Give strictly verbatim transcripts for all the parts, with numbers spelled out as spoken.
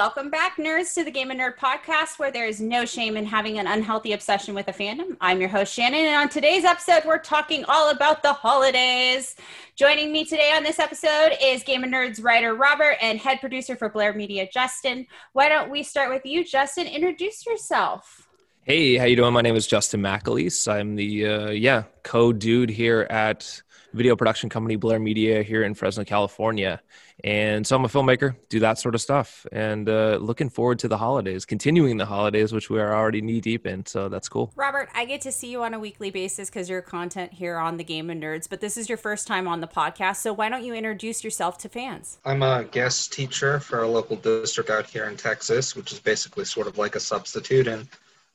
Welcome back, nerds, to the Game and Nerd podcast, where there is no shame in having an unhealthy obsession with a fandom. I'm your host, Shannon, and on today's episode, we're talking all about the holidays. Joining me today on this episode is Game and Nerds writer Robert and head producer for Blair Media, Justin. Why don't we start with you, Justin? Introduce yourself. Hey, how you doing? My name is Justin McAleese. I'm the, uh, yeah, co-dude here at video production company Blair Media here in Fresno, California. And so I'm a filmmaker, do that sort of stuff, and uh, looking forward to the holidays, continuing the holidays, which we are already knee deep in. So that's cool. Robert, I get to see you on a weekly basis because your content here on the Game and Nerds, but this is your first time on the podcast. So why don't you introduce yourself to fans? I'm a guest teacher for a local district out here in Texas, which is basically sort of like a substitute. And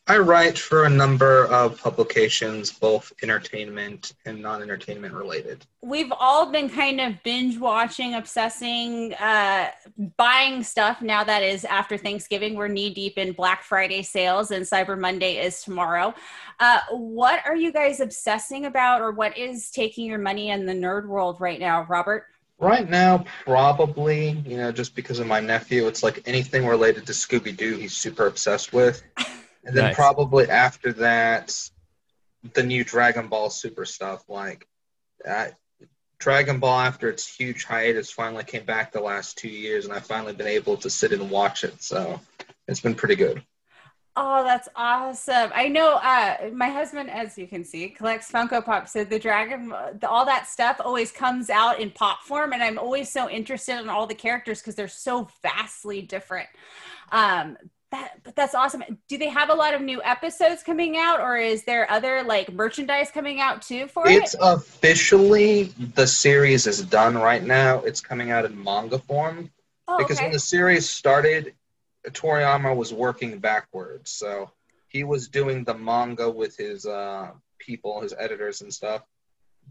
I write for a number of publications, both entertainment and non-entertainment related. We've all been kind of binge watching, obsessing, uh, buying stuff. Now that is after Thanksgiving. We're knee deep in Black Friday sales, and Cyber Monday is tomorrow. Uh, what are you guys obsessing about, or what is taking your money in the nerd world right now, Robert? Right now, probably, you know, just because of my nephew, it's like anything related to Scooby-Doo he's super obsessed with. And then nice. Probably after that, the new Dragon Ball Super stuff. Like, uh, Dragon Ball, after its huge hiatus, finally came back the last two years, and I've finally been able to sit and watch it. So it's been pretty good. Oh, that's awesome. I know uh, my husband, as you can see, collects Funko Pop. So the Dragon, the, all that stuff always comes out in pop form. And I'm always so interested in all the characters because they're so vastly different. Um That, but that's awesome. Do they have a lot of new episodes coming out, or is there other like merchandise coming out too for it's it? It's officially, the series is done right now. It's coming out in manga form. Oh, because okay. When the series started, Toriyama was working backwards. So he was doing the manga with his uh, people, his editors and stuff,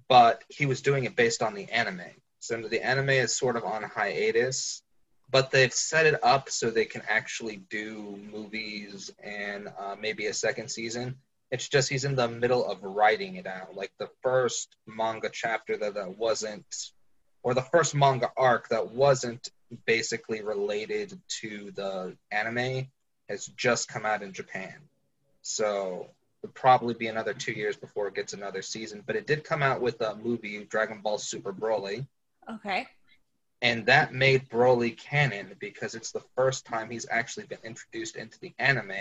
but he was doing it based on the anime. So the anime is sort of on hiatus. But they've set it up so they can actually do movies and uh, maybe a second season. It's just he's in the middle of writing it out. Like the first manga chapter that, that wasn't, or the first manga arc that wasn't basically related to the anime has just come out in Japan. So it'll probably be another two years before it gets another season. But it did come out with a movie, Dragon Ball Super Broly. Okay. And that made Broly canon because it's the first time he's actually been introduced into the anime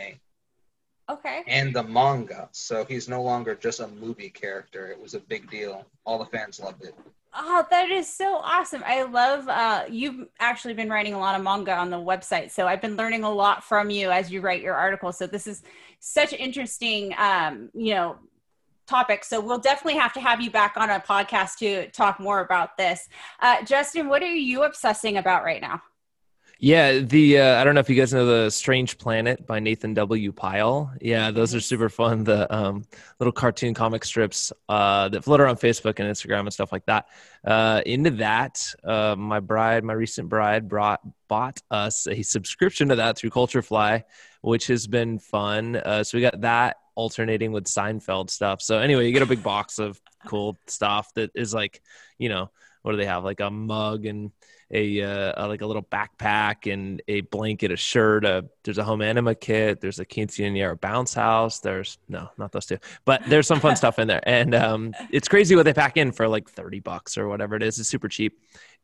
okay. and the manga. So he's no longer just a movie character. It was a big deal. All the fans loved it. Oh, that is so awesome. I love, uh, you've actually been writing a lot of manga on the website. So I've been learning a lot from you as you write your articles. So this is such interesting, um, you know, topic. So we'll definitely have to have you back on a podcast to talk more about this. Uh, Justin, what are you obsessing about right now? Yeah, the uh, I don't know if you guys know the Strange Planet by Nathan W. Pyle. Yeah, those are super fun. The um, little cartoon comic strips uh, that float around Facebook and Instagram and stuff like that. Uh, into that, uh, my bride, my recent bride, brought bought us a subscription to that through Culturefly, which has been fun. Uh, so we got that alternating with Seinfeld stuff. So anyway, you get a big box of cool stuff that is like, you know, what do they have? Like a mug and a, uh, a like a little backpack and a blanket, a shirt. A, there's a home anima kit. There's a quinceañera bounce house. There's no, not those two, but there's some fun stuff in there. And um, it's crazy what they pack in for like thirty bucks or whatever it is. It's super cheap.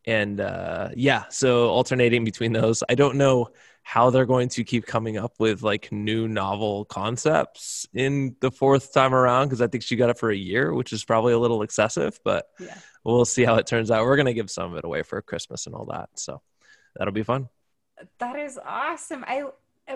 And uh, yeah, so alternating between those, I don't know how they're going to keep coming up with like new novel concepts in the fourth time around, because I think she got it for a year, which is probably a little excessive, but yeah. We'll see how it turns out. We're going to give some of it away for Christmas and all that. So that'll be fun. That is awesome. I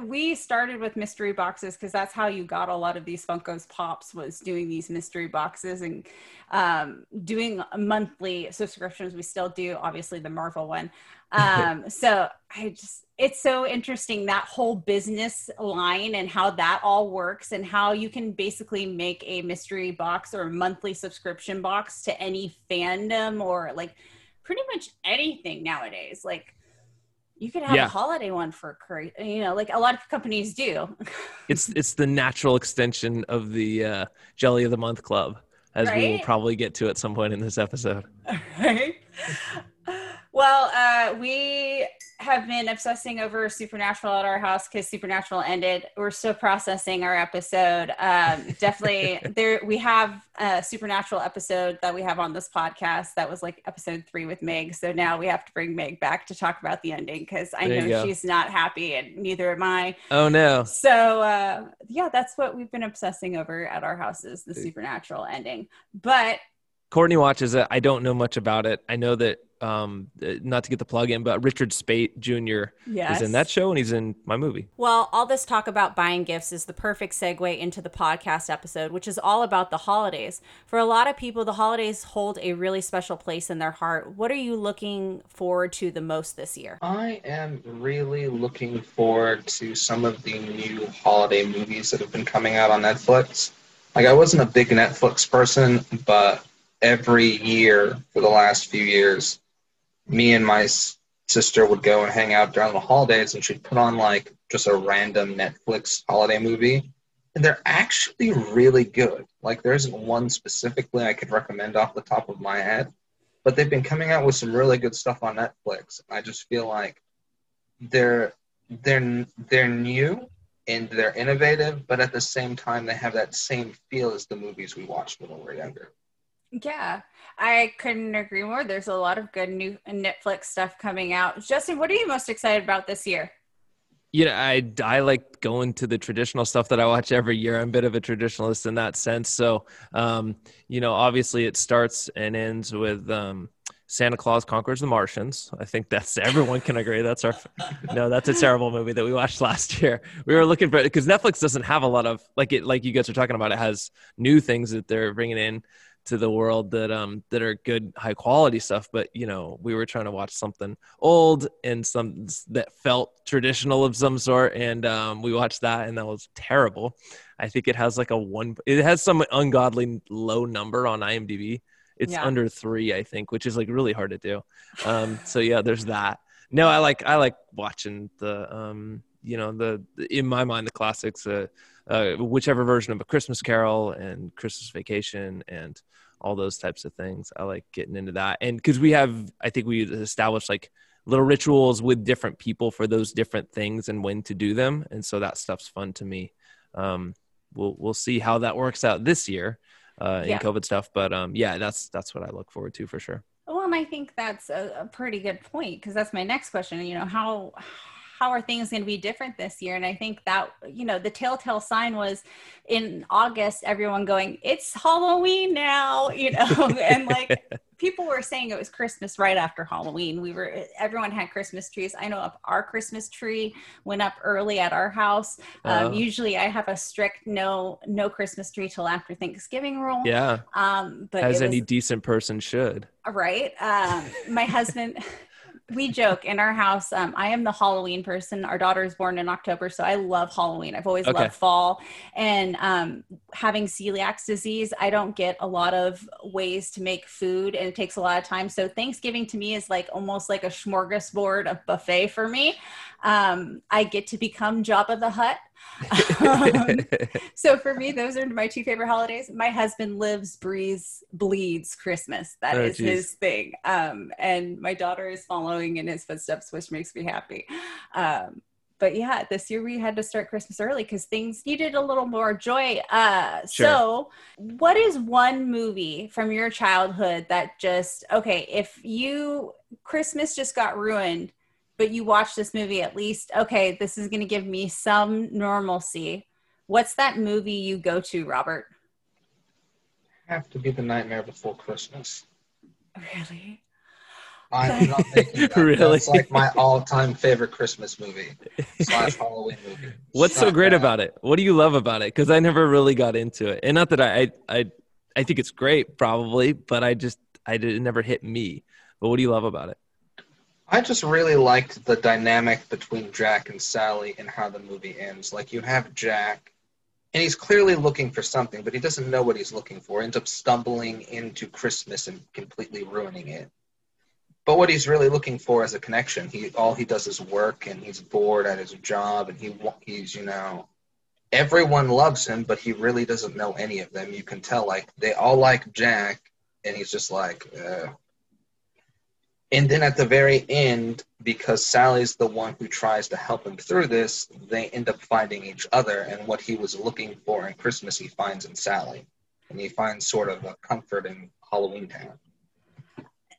We started with mystery boxes because that's how you got a lot of these Funko's Pops, was doing these mystery boxes and um, doing monthly subscriptions. We still do, obviously, the Marvel one. Um, so I just, it's so interesting, that whole business line and how that all works and how you can basically make a mystery box or monthly subscription box to any fandom or like pretty much anything nowadays. Like, you could have yeah. a holiday one for, you know, like a lot of companies do. it's it's the natural extension of the uh, Jelly of the Month Club, as right? we will probably get to at some point in this episode. All right. Well, uh, we have been obsessing over Supernatural at our house because Supernatural ended. We're still processing our episode. Um, definitely, there we have a Supernatural episode that we have on this podcast that was like episode three with Meg. So now we have to bring Meg back to talk about the ending because I there know she's not happy and neither am I. Oh, no. So, uh, yeah, that's what we've been obsessing over at our house is the Supernatural ending. But Courtney watches it. I don't know much about it. I know that Um, not to get the plug in, but Richard Speight Junior Yes. is in that show and he's in my movie. Well, all this talk about buying gifts is the perfect segue into the podcast episode, which is all about the holidays. For a lot of people, the holidays hold a really special place in their heart. What are you looking forward to the most this year? I am really looking forward to some of the new holiday movies that have been coming out on Netflix. Like, I wasn't a big Netflix person, but every year for the last few years, me and my sister would go and hang out during the holidays, and she'd put on like just a random Netflix holiday movie, and they're actually really good. Like, there isn't one specifically I could recommend off the top of my head, but they've been coming out with some really good stuff on Netflix. I just feel like they're they're they're new and they're innovative, but at the same time they have that same feel as the movies we watched when we were younger. Yeah, I couldn't agree more. There's a lot of good new Netflix stuff coming out. Justin, what are you most excited about this year? You know, I, I like going to the traditional stuff that I watch every year. I'm a bit of a traditionalist in that sense. So, um, you know, obviously it starts and ends with um, Santa Claus Conquers the Martians. I think that's, everyone can agree. That's our, no, that's a terrible movie that we watched last year. We were looking for it because Netflix doesn't have a lot of, like it, like you guys are talking about, it has new things that they're bringing in to the world that um that are good, high quality stuff, but you know, we were trying to watch something old and some that felt traditional of some sort, and um we watched that and that was terrible. I think it has like a one it has some ungodly low number on I M D B. It's yeah. under three, I think, which is like really hard to do. Um so yeah, there's that. No, I like I like watching the um you know, the, in my mind, the classics, uh, uh, whichever version of A Christmas Carol and Christmas Vacation and all those types of things. I like getting into that. And because we have, I think we established like little rituals with different people for those different things and when to do them. And so that stuff's fun to me. Um, we'll, we'll see how that works out this year uh, in yeah. COVID stuff. But um, yeah, that's, that's what I look forward to for sure. Well, and I think that's a, a pretty good point, because that's my next question. You know, how, how are things going to be different this year? And I think that, you know, the telltale sign was in August, everyone going, it's Halloween now, you know, and like people were saying it was Christmas right after Halloween. We were, everyone had Christmas trees. I know up our Christmas tree went up early at our house. Um, oh. Usually I have a strict no, no Christmas tree till after Thanksgiving rule. Yeah. Um, but as any was, decent person should. Right. Um, my husband... We joke in our house. Um, I am the Halloween person. Our daughter is born in October, so I love Halloween. I've always okay. loved fall. And um, having celiac disease, I don't get a lot of ways to make food, and it takes a lot of time. So Thanksgiving to me is like almost like a smorgasbord of buffet for me. Um, I get to become Jabba the Hutt. um, so for me, those are my two favorite holidays. My husband lives, breathes, bleeds Christmas. That oh, is geez. his thing. Um, and my daughter is following in his footsteps, which makes me happy. Um, but yeah, this year we had to start Christmas early because things needed a little more joy. Uh, sure. So what is one movie from your childhood that just, okay, if you, Christmas just got ruined, but you watch this movie at least, okay, this is going to give me some normalcy. What's that movie you go to, Robert? Have to be The Nightmare Before Christmas. Really? I'm not making that. Really? It's like my all-time favorite Christmas movie slash Halloween movie. What's so great bad. about it? What do you love about it? Because I never really got into it. And not that I, I, I, I think it's great probably, but I just, I did, it never hit me. But what do you love about it? I just really liked the dynamic between Jack and Sally and how the movie ends. Like, you have Jack, and he's clearly looking for something, but he doesn't know what he's looking for. He ends up stumbling into Christmas and completely ruining it. But what he's really looking for is a connection. He all he does is work, and he's bored at his job, and he he's, you know, everyone loves him, but he really doesn't know any of them. You can tell, like, they all like Jack, and he's just like, uh And then at the very end, because Sally's the one who tries to help him through this, they end up finding each other, and what he was looking for in Christmas, he finds in Sally. And he finds sort of a comfort in Halloween Town.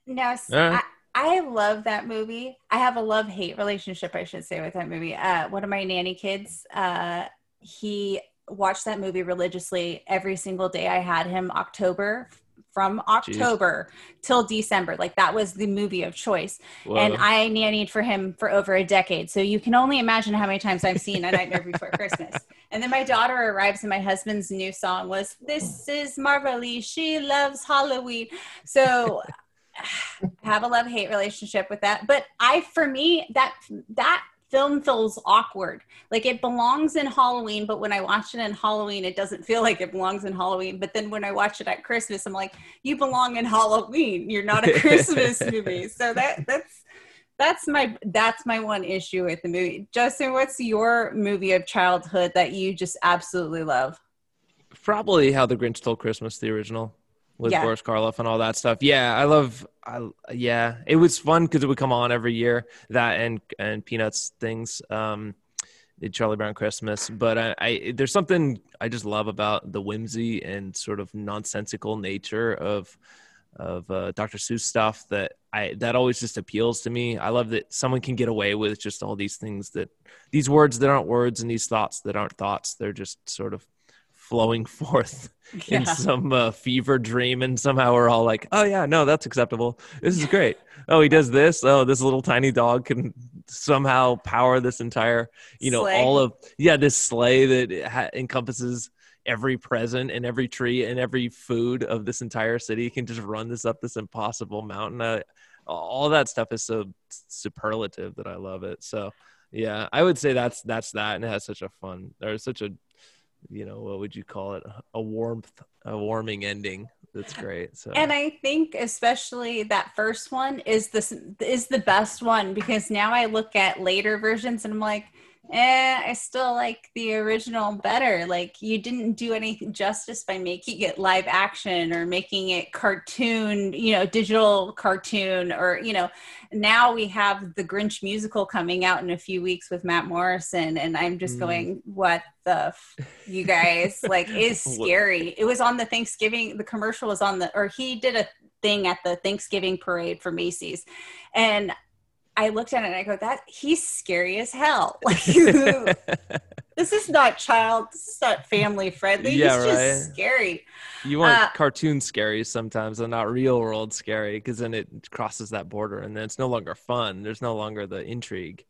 Now, uh. I, I love that movie. I have a love-hate relationship, I should say, with that movie. Uh, one of my nanny kids, uh, he watched that movie religiously every single day. I had him October from October Jeez. till December. Like, that was the movie of choice. Whoa. And I nannied for him for over a decade. So you can only imagine how many times I've seen A Nightmare Before Christmas. And then my daughter arrives and my husband's new song was, "This is Marvelly, she loves Halloween." So I have a love-hate relationship with that. But I, for me, that, that film feels awkward. Like, it belongs in Halloween, but when I watch it in Halloween, it doesn't feel like it belongs in Halloween. But then when I watch it at Christmas, I'm like, you belong in Halloween. You're not a Christmas movie. So that that's that's my that's my one issue with the movie. Justin, what's your movie of childhood that you just absolutely love? Probably How the Grinch Stole Christmas, the original, with yeah. Boris Karloff and all that stuff. Yeah, I love. I, yeah, it was fun because it would come on every year. That and and Peanuts things, um, Charlie Brown Christmas. But I, I there's something I just love about the whimsy and sort of nonsensical nature of of uh, Doctor Seuss stuff that I that always just appeals to me. I love that someone can get away with just all these things, that these words that aren't words and these thoughts that aren't thoughts. They're just sort of flowing forth yeah. in some uh, fever dream, and somehow we're all like, oh yeah, no, that's acceptable, this is great, oh, he does this, oh, this little tiny dog can somehow power this entire, you know, sleigh. all of yeah this sleigh that ha- encompasses every present and every tree and every food of this entire city, can just run this up this impossible mountain. Uh, all that stuff is so superlative that I love it. So yeah, I would say that's that's that, and it has such a fun, there's such a, you know, what would you call it? A warmth, a warming ending. That's great. So, and I think especially that first one is this is the best one, because now I look at later versions and I'm like, eh, I still like the original better. Like, you didn't do any justice by making it live action or making it cartoon, you know, digital cartoon, or, you know, now we have the Grinch musical coming out in a few weeks with Matt Morrison. And I'm just mm. going, what the, f- you guys, like, is scary. It was on the Thanksgiving, the commercial was on the, or he did a thing at the Thanksgiving parade for Macy's. And I looked at it and I go, that he's scary as hell. Like, this is not child, this is not family friendly. Yeah, he's right? just scary. You want uh, cartoon scary sometimes and not real world scary, because then it crosses that border and then it's no longer fun. There's no longer the intrigue.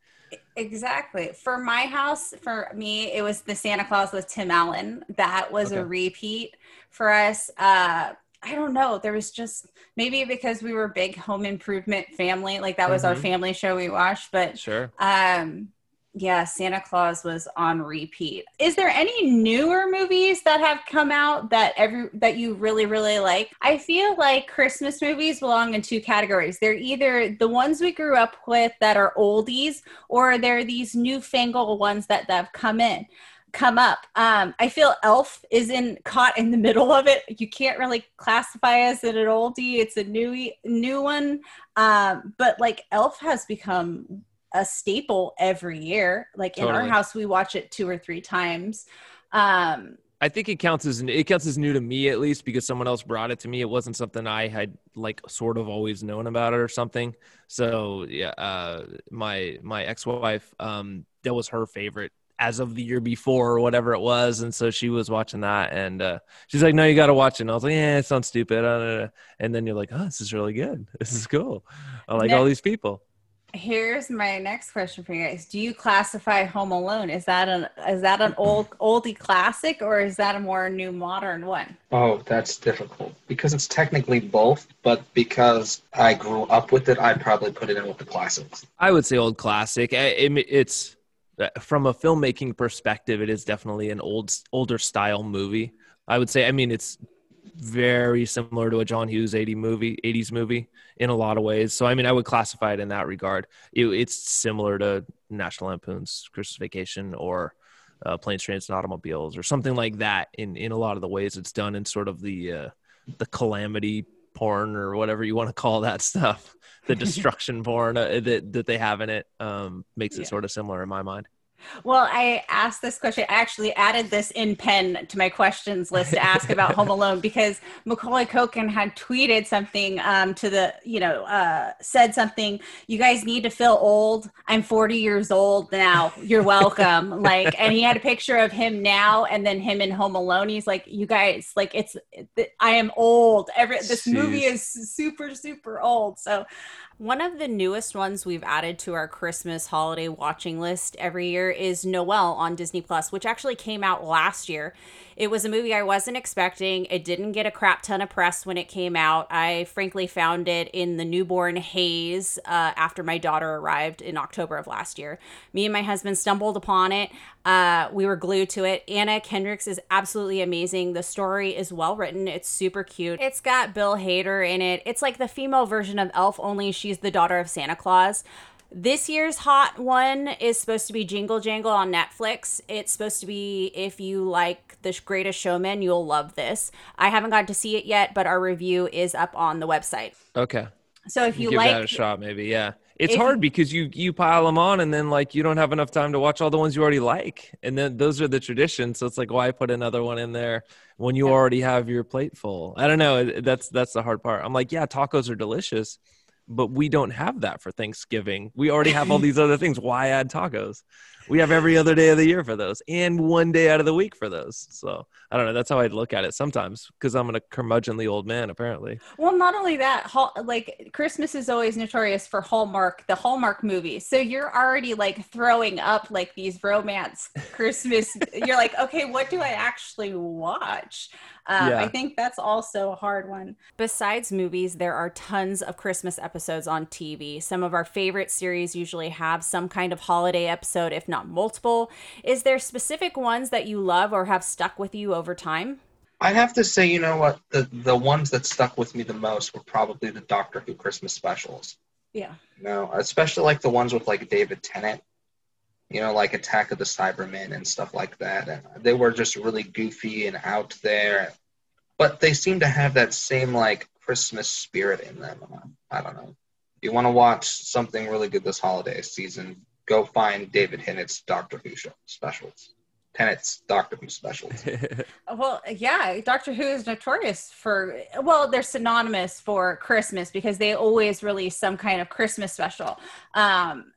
Exactly. For my house, for me, it was the Santa Claus with Tim Allen. That was okay. a repeat for us. Uh, I don't know. There was just, maybe because we were a big Home Improvement family, like that was mm-hmm. our family show we watched, but sure. um, yeah, Santa Claus was on repeat. Is there any newer movies that have come out that every, that you really, really like? I feel like Christmas movies belong in two categories. They're either the ones we grew up with that are oldies, or they're these newfangled ones that, that have come in. come up. Um, I feel Elf is in caught in the middle of it. You can't really classify as an oldie. It's a new new one. Um, but like Elf has become a staple every year. Like totally. In our house, we watch it two or three times. Um, I think it counts as it counts as new to me, at least, because someone else brought it to me. It wasn't something I had like sort of always known about it or something. So yeah, uh, my my ex-wife, um, that was her favorite as of the year before or whatever it was. And so she was watching that and uh, she's like, no, you got to watch it. And I was like, yeah, it sounds stupid. Uh, and then you're like, oh, this is really good. This is cool. I like now, all these people. Here's my next question for you guys. Do you classify Home Alone? Is that an, is that an old oldie classic, or is that a more new modern one? Oh, that's difficult because it's technically both, but because I grew up with it, I'd probably put it in with the classics. I would say old classic. It, it, it's, From a filmmaking perspective, it is definitely an old, older style movie. I would say, I mean, it's very similar to a John Hughes eighties movie in a lot of ways. So, I mean, I would classify it in that regard. It, it's similar to National Lampoon's Christmas Vacation or uh, Planes, Trains, and Automobiles or something like that. In, in a lot of the ways it's done in sort of the uh, the calamity porn or whatever you want to call that stuff, the destruction porn uh, that, that they have in it um, makes it yeah. sort of similar in my mind. Well, I asked this question. I actually added this in pen to my questions list to ask about Home Alone, because Macaulay Culkin had tweeted something um, to the, you know, uh, said something, you guys need to feel old. I'm forty years old now. You're welcome. Like, and he had a picture of him now and then him in Home Alone. He's like, you guys, like, it's, I am old. Every, this Jeez. movie is super, super old. So one of the newest ones we've added to our Christmas holiday watching list every year is Noel on Disney Plus, which actually came out last year. It was a movie I wasn't expecting. It didn't get a crap ton of press when it came out. I frankly found it in the newborn haze uh, after my daughter arrived in October of last year. Me and my husband stumbled upon it. Uh, we were glued to it. Anna Kendrick's is absolutely amazing. The story is well written. It's super cute. It's got Bill Hader in it. It's like the female version of Elf, only she's the daughter of Santa Claus. This year's hot one is supposed to be Jingle Jangle on Netflix. It's supposed to be, if you like The Greatest Showman, you'll love this. I haven't gotten to see it yet, but our review is up on the website. Okay. So if you give like... give that a shot, maybe, yeah. It's hard because you you pile them on and then, like, you don't have enough time to watch all the ones you already like. And then those are the traditions. So it's like, why put another one in there when you already have your plate full? I don't know. That's, that's the hard part. I'm like, yeah, tacos are delicious, but we don't have that for Thanksgiving. We already have all these other things. Why add tacos? We have every other day of the year for those and one day out of the week for those. So I don't know. That's how I'd look at it sometimes, because I'm a curmudgeonly old man, apparently. Well, not only that, like, Christmas is always notorious for Hallmark, the Hallmark movies. So you're already like throwing up like these romance Christmas. You're like, okay, what do I actually watch? Um, yeah. I think that's also a hard one. Besides movies, there are tons of Christmas episodes on T V. Some of our favorite series usually have some kind of holiday episode, if not not multiple. Is there specific ones that you love or have stuck with you over time? I'd have to say, you know what, the, the ones that stuck with me the most were probably the Doctor Who Christmas specials. Yeah. You know, especially like the ones with like David Tennant, you know, like Attack of the Cybermen and stuff like that. And they were just really goofy and out there, but they seem to have that same like Christmas spirit in them. I don't know. You want to watch something really good this holiday season, go find David Tennant's Doctor Who show specials. Tennant's Doctor Who specials. Well, yeah, Doctor Who is notorious for, well, they're synonymous for Christmas because they always release some kind of Christmas special. Um,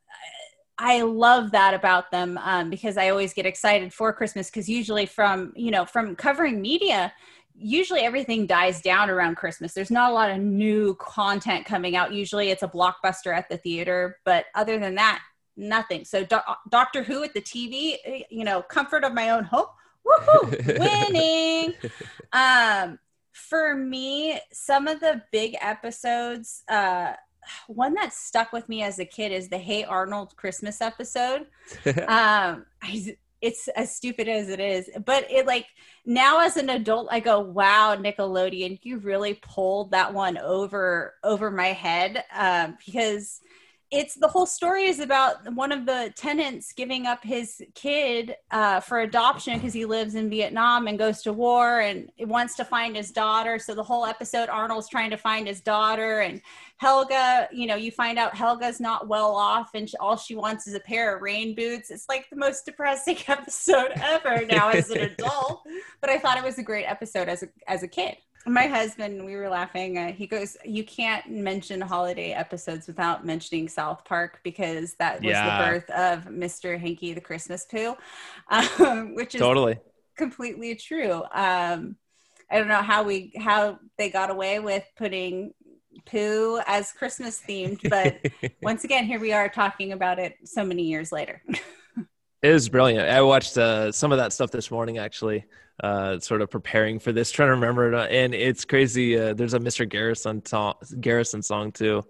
I love that about them um, because I always get excited for Christmas, because usually from, you know, from covering media, usually everything dies down around Christmas. There's not a lot of new content coming out. Usually it's a blockbuster at the theater, but other than that, nothing. So Do- Doctor Who at the T V, you know, comfort of my own home. Woohoo! Winning! Um, for me, some of the big episodes, uh, one that stuck with me as a kid is the Hey Arnold Christmas episode. um, I, it's as stupid as it is, but it like now as an adult, I go, wow, Nickelodeon, you really pulled that one over, over my head. Um, because it's the whole story is about one of the tenants giving up his kid uh, for adoption because he lives in Vietnam and goes to war and wants to find his daughter. So the whole episode, Arnold's trying to find his daughter, and Helga, you know, you find out Helga's not well off and she, all she wants is a pair of rain boots. It's like the most depressing episode ever now as an adult, but I thought it was a great episode as a, as a kid. My husband, we were laughing. Uh, he goes, you can't mention holiday episodes without mentioning South Park, because that was yeah. the birth of Mister Hanky the Christmas Pooh, um, which is totally completely true. Um, I don't know how we how they got away with putting Pooh as Christmas themed, but once again, here we are talking about it so many years later. It was brilliant. I watched uh, some of that stuff this morning, actually, uh, sort of preparing for this, trying to remember it. And it's crazy. Uh, there's a Mister Garrison, to- Garrison song, too.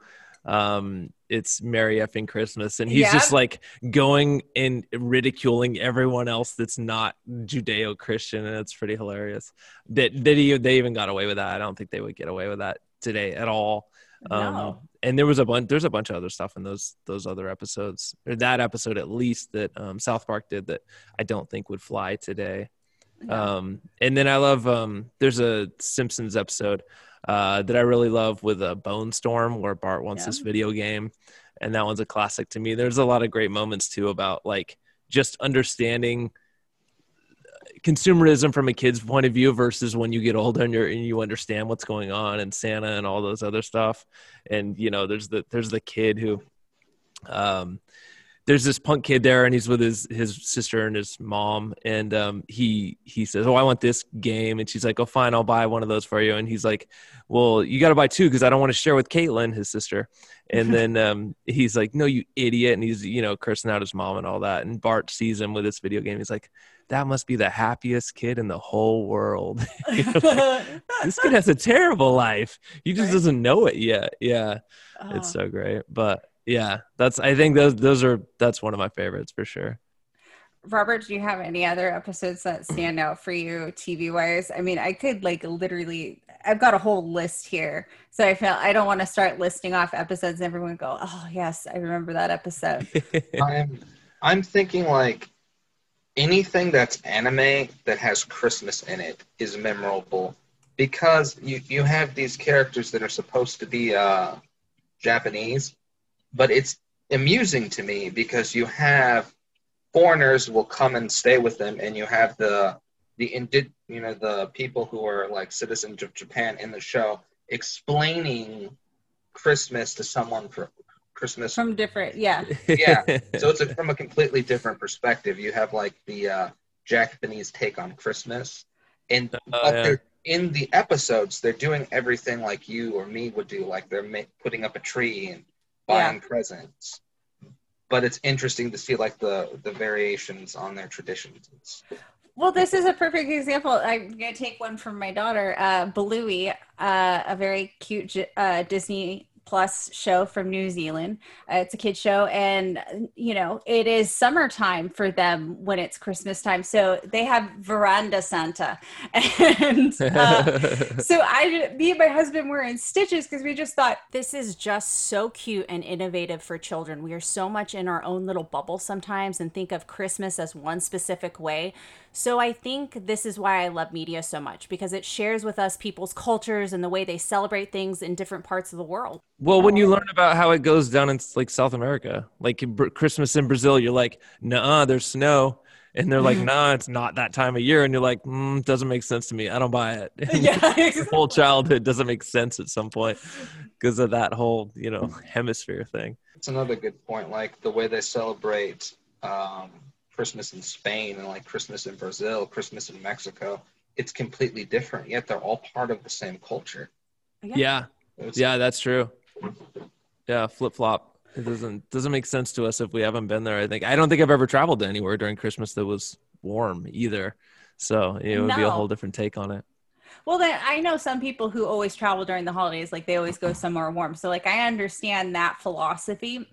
Um, it's Merry Effing Christmas. And he's yeah. just like going and ridiculing everyone else that's not Judeo-Christian. And it's pretty hilarious that they, they, they even got away with that. I don't think they would get away with that today at all. Um, no. And there was a bunch, there's a bunch of other stuff in those, those other episodes, or that episode, at least, that um, South Park did that I don't think would fly today. Yeah. Um, and then I love, um, there's a Simpsons episode uh, that I really love with a uh, Bone Storm, where Bart wants yeah. this video game. And that one's a classic to me. There's a lot of great moments too about like just understanding consumerism from a kid's point of view versus when you get older and, you're, and you understand what's going on and Santa and all those other stuff. And, you know, there's the, there's the kid who, um, there's this punk kid there and he's with his, his sister and his mom. And, um, he, he says, oh, I want this game. And she's like, oh, fine, I'll buy one of those for you. And he's like, well, you got to buy two, cause I don't want to share with Caitlin, his sister. And then, um, he's like, no, you idiot. And he's, you know, cursing out his mom and all that. And Bart sees him with this video game. He's like, that must be the happiest kid in the whole world. You know, like, this kid has a terrible life. He just right? doesn't know it yet. Yeah. Oh. It's so great. But, yeah, that's, I think those, those are, that's one of my favorites for sure. Robert, do you have any other episodes that stand out for you T V wise? I mean, I could like literally, I've got a whole list here. So I feel I don't want to start listing off episodes and everyone would go, oh yes, I remember that episode. I'm, I'm thinking like anything that's anime that has Christmas in it is memorable because you, you have these characters that are supposed to be uh, Japanese. But it's amusing to me because you have foreigners will come and stay with them, and you have the the indi- you know the people who are like citizens of Japan in the show explaining Christmas to someone for Christmas from different yeah yeah. So it's a, from a completely different perspective. You have like the uh, Japanese take on Christmas, and oh, but yeah. they're in the episodes they're doing everything like you or me would do, like they're ma- putting up a tree and buying yeah. presents, but it's interesting to see like the the variations on their traditions. Well, this is a perfect example. I'm gonna take one from my daughter, uh Bluey, uh a very cute uh Disney Plus show from New Zealand. Uh, it's a kid's show, and you know it is summertime for them when it's Christmas time, so they have veranda Santa. And uh, so I, me and my husband were in stitches because we just thought this is just so cute and innovative for children. We are so much in our own little bubble sometimes and think of Christmas as one specific way. So I think this is why I love media so much, because it shares with us people's cultures and the way they celebrate things in different parts of the world. Well, when you learn about how it goes down in like South America, like Christmas in Brazil, you're like, nah, there's snow. And they're like, nah, it's not that time of year. And you're like, mm, doesn't make sense to me. I don't buy it. Yeah, exactly. Your whole childhood doesn't make sense at some point because of that whole, you know, hemisphere thing. It's another good point. Like the way they celebrate um, Christmas in Spain and like Christmas in Brazil, Christmas in Mexico, it's completely different. Yet they're all part of the same culture. Yeah. Yeah, yeah, that's true. Yeah, flip flop. It doesn't doesn't make sense to us if we haven't been there. I think I don't think I've ever traveled to anywhere during Christmas that was warm either. So it would no. be a whole different take on it. Well, then I know some people who always travel during the holidays, like they always go somewhere warm. So like I understand that philosophy.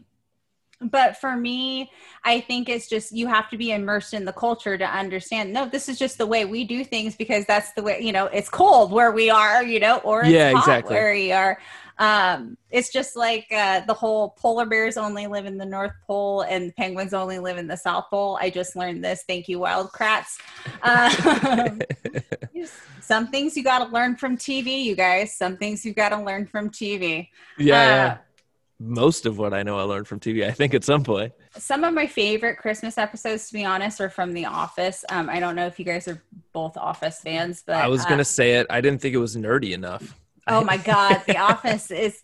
But for me, I think it's just you have to be immersed in the culture to understand, no, this is just the way we do things because that's the way, you know, it's cold where we are, you know, or it's yeah, hot exactly. where we are. Um, it's just like uh, the whole polar bears only live in the North Pole and penguins only live in the South Pole. I just learned this. Thank you, Wildcrats. Um, some things you got to learn from T V, you guys. Some things you got to learn from T V. Yeah. Uh, yeah. Most of what I know I learned from T V, I think, at some point. Some of my favorite Christmas episodes, to be honest, are from The Office. Um, I don't know if you guys are both Office fans, but I was uh, going to say it. I didn't think it was nerdy enough. Oh my God. The Office is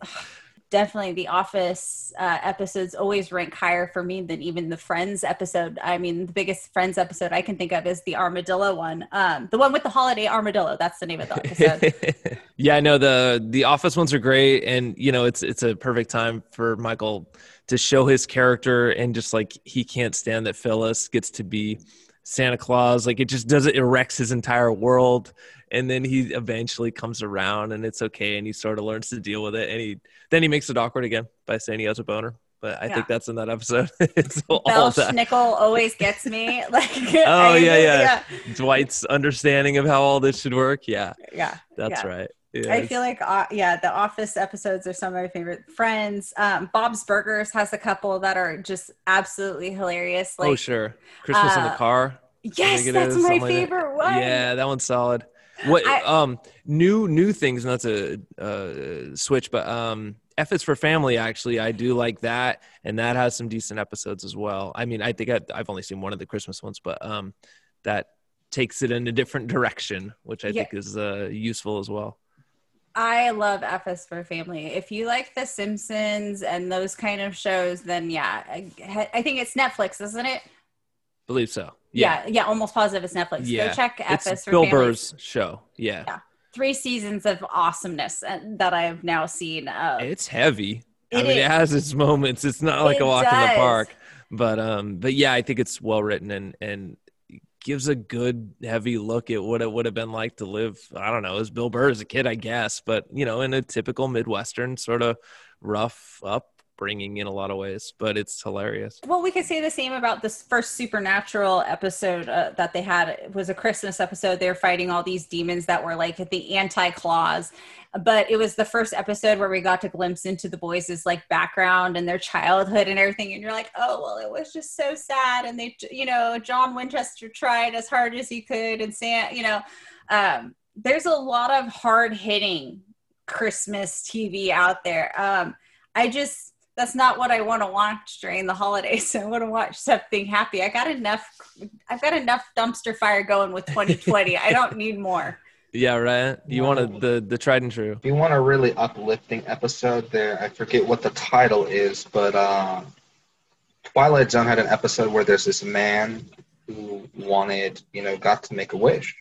definitely the Office uh, episodes always rank higher for me than even the Friends episode. I mean, the biggest Friends episode I can think of is the armadillo one. Um, the one with the holiday armadillo. That's the name of the episode. Yeah, I know the, the Office ones are great. And, you know, it's, it's a perfect time for Michael to show his character and just like, he can't stand that Phyllis gets to be Santa Claus. Like it just does it erects his entire world. And then he eventually comes around and it's okay. And he sort of learns to deal with it. And he, then he makes it awkward again by saying he has a boner. But I yeah. think that's in that episode. It's all Bell Schnickel always gets me. Like, oh, I, yeah, yeah, yeah. Dwight's understanding of how all this should work. Yeah. Yeah. That's yeah. right. Yes. I feel like, uh, yeah, the Office episodes are some of my favorite. Friends. Um, Bob's Burgers has a couple that are just absolutely hilarious. Like, oh, sure. Christmas uh, in the Car. Yes, that's my favorite like that. one. Yeah, that one's solid. What I, um new new things? Not to uh, switch, but um, F is for Family. Actually, I do like that, and that has some decent episodes as well. I mean, I think I, I've only seen one of the Christmas ones, but um, that takes it in a different direction, which I yeah. think is uh, useful as well. I love F is for Family. If you like The Simpsons and those kind of shows, then yeah, I, I think it's Netflix, isn't it? Believe so. Yeah, yeah, yeah almost positive it's Netflix. Yeah. Go check F is for Bill Family. Burr's show. Yeah. yeah, three seasons of awesomeness that I have now seen. Uh, it's heavy. It I mean, is. It has its moments. It's not like it a walk does. in the park, but um, but yeah, I think it's well written and and. gives a good heavy look at what it would have been like to live, I don't know, as Bill Burr as a kid, I guess, but you know, in a typical Midwestern sort of rough upbringing in a lot of ways, but it's hilarious. Well, we could say the same about this first Supernatural episode uh, that they had. It was a Christmas episode. They were fighting all these demons that were like the anti-claws, but it was the first episode where we got to glimpse into the boys' like background and their childhood and everything. And you're like, oh, well, it was just so sad. And they, you know, John Winchester tried as hard as he could. And Sam, you know, um, there's a lot of hard hitting Christmas T V out there. Um, I just, that's not what I want to watch during the holidays. I want to watch something happy. I got enough, I've got enough dumpster fire going with twenty twenty. I don't need more. Yeah, right. You wanted the, the tried and true. If you want a really uplifting episode there, I forget what the title is, but uh, Twilight Zone had an episode where there's this man who wanted, you know, got to make a wish.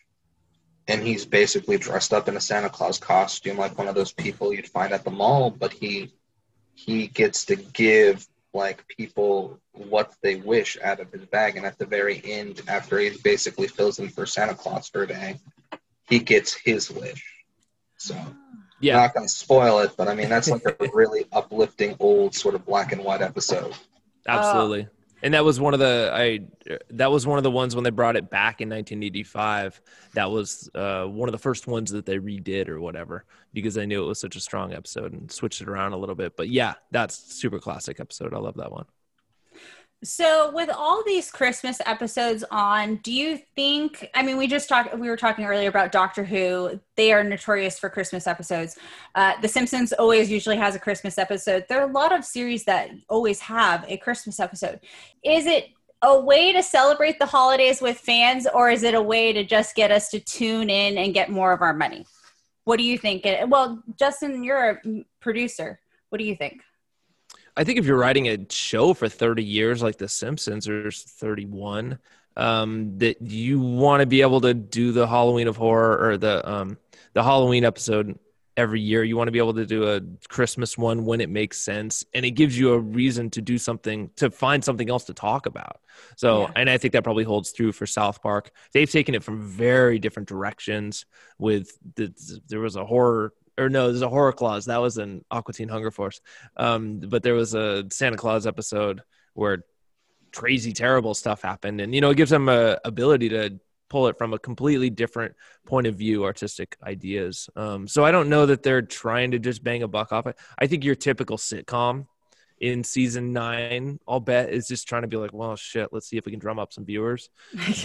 And he's basically dressed up in a Santa Claus costume, like one of those people you'd find at the mall, but he he gets to give, like, people what they wish out of his bag. And at the very end, after he basically fills them for Santa Claus for a day, he gets his wish. So yeah. I'm not going to spoil it, but I mean, that's like a really uplifting old sort of black and white episode. Absolutely. Oh. And that was one of the, I, that was one of the ones when they brought it back in nineteen eighty-five, that was uh, one of the first ones that they redid or whatever, because I knew it was such a strong episode and switched it around a little bit, but yeah, that's super classic episode. I love that one. So with all these Christmas episodes on, do you think, I mean, we just talked, we were talking earlier about Doctor Who. They are notorious for Christmas episodes. Uh, The Simpsons always usually has a Christmas episode. There are a lot of series that always have a Christmas episode. Is it a way to celebrate the holidays with fans, or is it a way to just get us to tune in and get more of our money? What do you think? Well, Justin, you're a producer. What do you think? I think if you're writing a show for thirty years, like The Simpsons or thirty-one, um, that you want to be able to do the Halloween of Horror or the um, the Halloween episode every year. You want to be able to do a Christmas one when it makes sense. And it gives you a reason to do something, to find something else to talk about. So, yeah. And I think that probably holds through for South Park. They've taken it from very different directions with the, there was a horror Or no, there's a horror clause. That was an Aqua Teen Hunger Force. Um, but there was a Santa Claus episode where crazy, terrible stuff happened. And, you know, it gives them a ability to pull it from a completely different point of view, artistic ideas. Um, so I don't know that they're trying to just bang a buck off it. I think your typical sitcom in season nine, I'll bet, is just trying to be like, well, shit, let's see if we can drum up some viewers.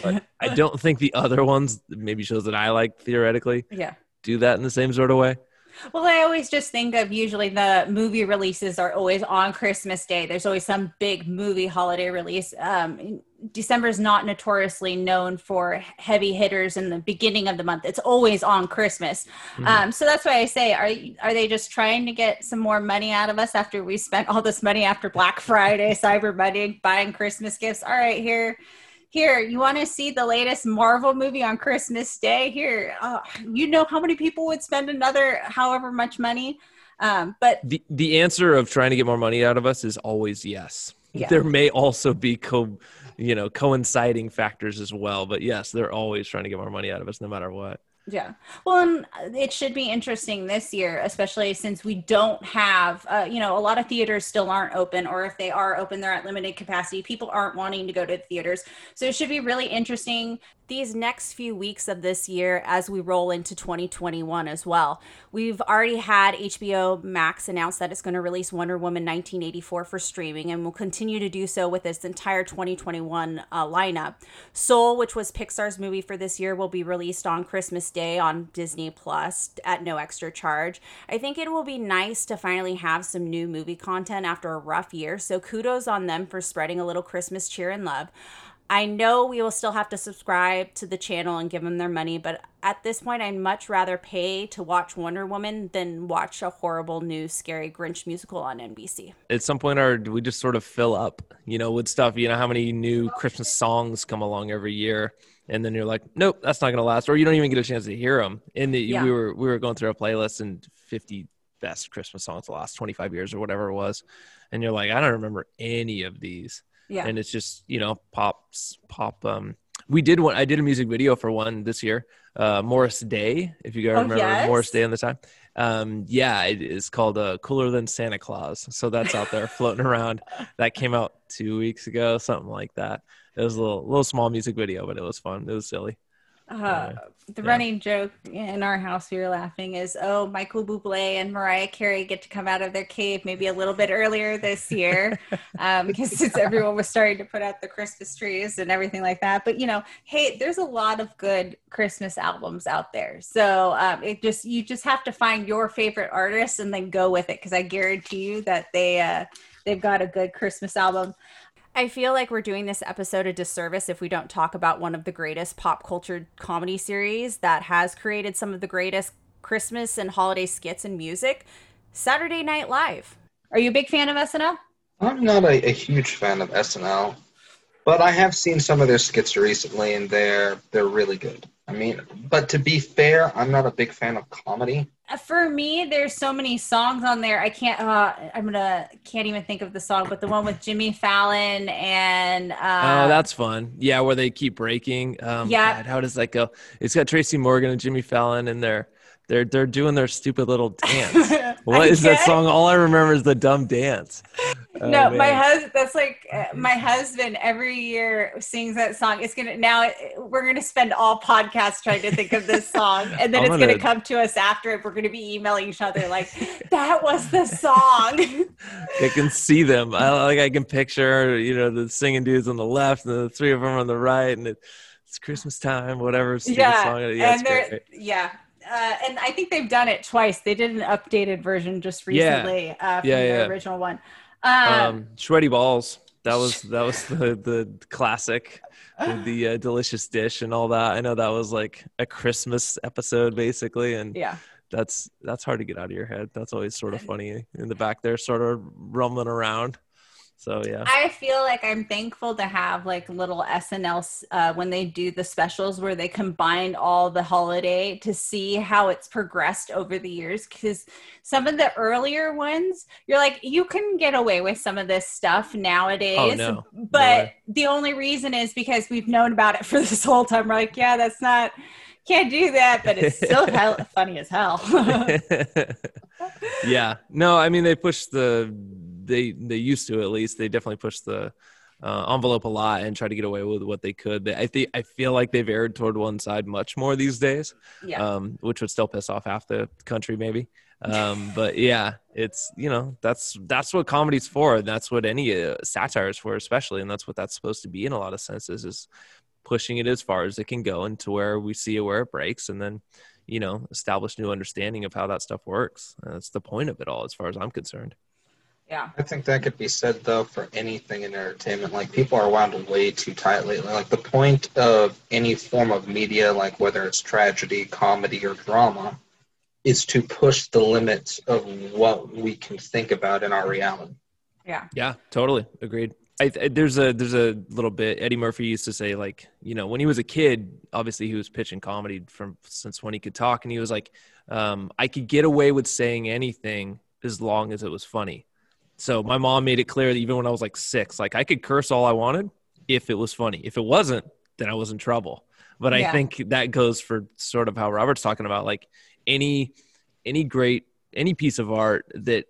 But I don't think the other ones, maybe shows that I like theoretically, yeah, do that in the same sort of way. Well, I always just think of usually the movie releases are always on Christmas Day. There's always some big movie holiday release. Um, December is not notoriously known for heavy hitters in the beginning of the month. It's always on Christmas. Mm-hmm. Um, so that's why I say, are are they just trying to get some more money out of us after we spent all this money after Black Friday, Cyber Monday, buying Christmas gifts? All right, here. Here, you want to see the latest Marvel movie on Christmas Day? Here, uh, you know how many people would spend another however much money? Um, but the, the answer of trying to get more money out of us is always yes. Yeah. There may also be co, you know, coinciding factors as well. But yes, they're always trying to get more money out of us no matter what. Yeah. Well, and it should be interesting this year, especially since we don't have, uh, you know, a lot of theaters still aren't open, or if they are open, they're at limited capacity. People aren't wanting to go to the theaters. So it should be really interesting. these next few weeks of this year as we roll into twenty twenty-one as well. We've already had H B O Max announce that it's going to release Wonder Woman nineteen eighty-four for streaming, and will continue to do so with this entire twenty twenty-one uh, lineup. Soul, which was Pixar's movie for this year, will be released on Christmas Day on Disney Plus at no extra charge. I think it will be nice to finally have some new movie content after a rough year, so kudos on them for spreading a little Christmas cheer and love. I know we will still have to subscribe to the channel and give them their money, but at this point, I'd much rather pay to watch Wonder Woman than watch a horrible new scary Grinch musical on N B C. At some point, our, we just sort of fill up, you know, with stuff. You know how many new Christmas songs come along every year, and then you're like, nope, that's not going to last, or you don't even get a chance to hear them. And the, yeah. we were we were going through a playlist and fifty best Christmas songs the last twenty-five years or whatever it was, and you're like, I don't remember any of these. Yeah. And it's just, you know, pops, pop. Um, we did one. I did a music video for one this year. Uh, Morris Day, if you guys oh, remember yes. Morris Day on the time. Um, yeah, it is called uh, Cooler Than Santa Claus. So that's out there floating around. That came out two weeks ago, something like that. It was a little, little small music video, but it was fun. It was silly. Uh, uh, the yeah. running joke in our house we were laughing is, oh, Michael Bublé and Mariah Carey get to come out of their cave maybe a little bit earlier this year, um, because since everyone was starting to put out the Christmas trees and everything like that. But, you know, hey, there's a lot of good Christmas albums out there. So um, it just you just have to find your favorite artists and then go with it, because I guarantee you that they, uh, they've got a good Christmas album. I feel like we're doing this episode a disservice if we don't talk about one of the greatest pop culture comedy series that has created some of the greatest Christmas and holiday skits and music, Saturday Night Live. Are you a big fan of S N L? I'm not a, a huge fan of S N L, but I have seen some of their skits recently, and they're they're really good. I mean, but to be fair, I'm not a big fan of comedy. For me, there's so many songs on there. I can't, uh, I'm gonna, can't even think of the song, but the one with Jimmy Fallon and. Uh, oh, that's fun. Yeah, where they keep breaking. Um, yeah. God, how does that go? It's got Tracy Morgan and Jimmy Fallon in there. They're they're doing their stupid little dance. What is that song? All I remember is the dumb dance. Oh, no, man. my husband. That's like uh, my husband every year sings that song. It's gonna now. We're gonna spend all podcasts trying to think of this song, and then I'm it's gonna, gonna come to us after it. We're gonna be emailing each other like, that was the song. I can see them. I like. I can picture you know the singing dudes on the left and the three of them on the right, and it, it's Christmas time. Whatever. Yeah, song. yeah, and they're great. yeah. Uh, and I think they've done it twice. They did an updated version just recently yeah. uh, from yeah, the yeah. original one. Um, um, Shreddy Balls. That was that was the, the classic with the uh, delicious dish and all that. I know that was like a Christmas episode basically. And yeah. that's that's hard to get out of your head. That's always sort of funny in the back there, sort of rumbling around. So, yeah, I feel like I'm thankful to have like little S N L uh, when they do the specials where they combine all the holiday to see how it's progressed over the years. Because some of the earlier ones, you're like, you can get away with some of this stuff nowadays. Oh, no. But no the only reason is because we've known about it for this whole time. We're like, yeah, that's not. Can't do that, but it's still hell- funny as hell. Yeah. No, I mean, they push the, they they used to at least, they definitely push the uh, envelope a lot and try to get away with what they could. I think I feel like they've erred toward one side much more these days, yeah. um, which would still piss off half the country maybe. Um, but yeah, it's, you know, that's that's what comedy's for. And that's what any uh, satire is for especially. And that's what that's supposed to be in a lot of senses is pushing it as far as it can go and to where we see it where it breaks and then, you know, establish new understanding of how that stuff works. And that's the point of it all as far as I'm concerned. Yeah. I think that could be said though for anything in entertainment. Like people are wound way too tight lately. Like the point of any form of media, like whether it's tragedy, comedy, or drama, is to push the limits of what we can think about in our reality. Yeah. Yeah, totally. Agreed. I, I, there's a there's a little bit Eddie Murphy used to say, like, you know, when he was a kid, obviously he was pitching comedy from since when he could talk, and he was like, um, I could get away with saying anything as long as it was funny. So my mom made it clear that even when I was like six, like I could curse all I wanted if it was funny. If it wasn't, then I was in trouble. But I yeah. think that goes for sort of how Robert's talking about, like any any great any piece of art that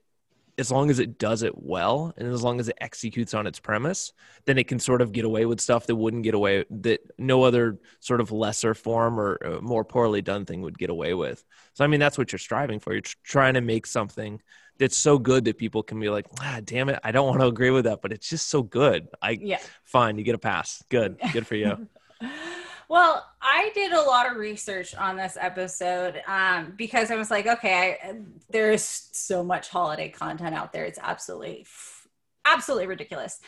as long as it does it well and as long as it executes on its premise, then it can sort of get away with stuff that wouldn't get away, that no other sort of lesser form or more poorly done thing would get away with. So, I mean, that's what you're striving for. You're trying to make something that's so good that people can be like, ah, damn it, I don't want to agree with that, but it's just so good. I yeah. Fine, you get a pass. Good. Good for you. Well, I did a lot of research on this episode um, because I was like, okay, I, there is so much holiday content out there. It's absolutely, absolutely ridiculous.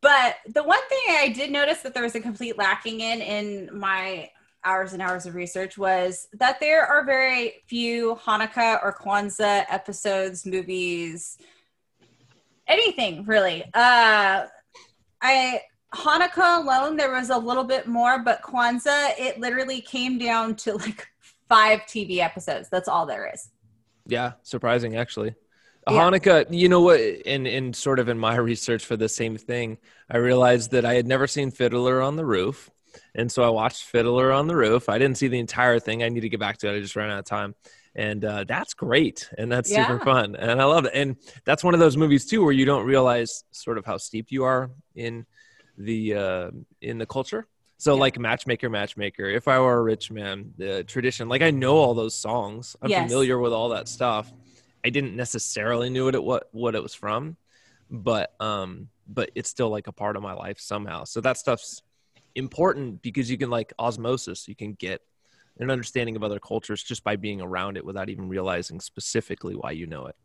But the one thing I did notice that there was a complete lacking in, in my hours and hours of research, was that there are very few Hanukkah or Kwanzaa episodes, movies, anything really. Uh, I... Hanukkah alone, there was a little bit more, but Kwanzaa, it literally came down to like five T V episodes. That's all there is. Yeah, surprising, actually. Yeah. Hanukkah, you know what, in, in sort of in my research for the same thing, I realized that I had never seen Fiddler on the Roof. And so I watched Fiddler on the Roof. I didn't see the entire thing. I need to get back to it. I just ran out of time. And uh, that's great. And that's yeah. super fun. And I love it. And that's one of those movies, too, where you don't realize sort of how steep you are in the uh in the culture. So yeah. like matchmaker matchmaker If I Were a Rich Man, the tradition, like I know all those songs, I'm yes. familiar with all that stuff. I didn't necessarily knew it what what it was from, but um but it's still like a part of my life somehow. So that stuff's important because you can, like osmosis, you can get an understanding of other cultures just by being around it without even realizing specifically why you know it,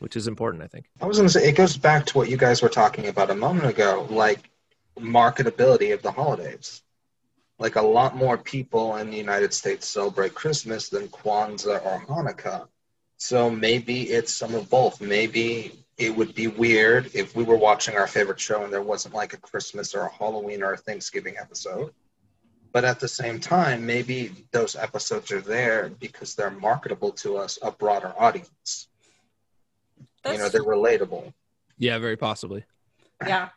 which is important, I think. I was gonna say, it goes back to what you guys were talking about a moment ago, like marketability of the holidays. Like a lot more people in the United States celebrate Christmas than Kwanzaa or Hanukkah. So maybe it's some of both. Maybe it would be weird if we were watching our favorite show and there wasn't like a Christmas or a Halloween or a Thanksgiving episode. But at the same time, maybe those episodes are there because they're marketable to us, a broader audience. That's, you know, they're relatable. Yeah, very possibly. Yeah.